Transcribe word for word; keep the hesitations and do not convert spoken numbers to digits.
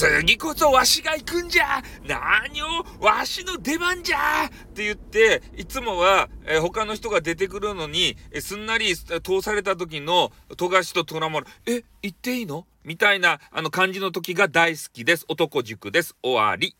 次こそわしが行くんじゃ、何をわしの出番じゃって言って、いつもは、えー、他の人が出てくるのに、えー、すんなり通された時の富樫と虎丸、え、行っていいのみたいなあの感じの時が大好きです。男塾です。終わり。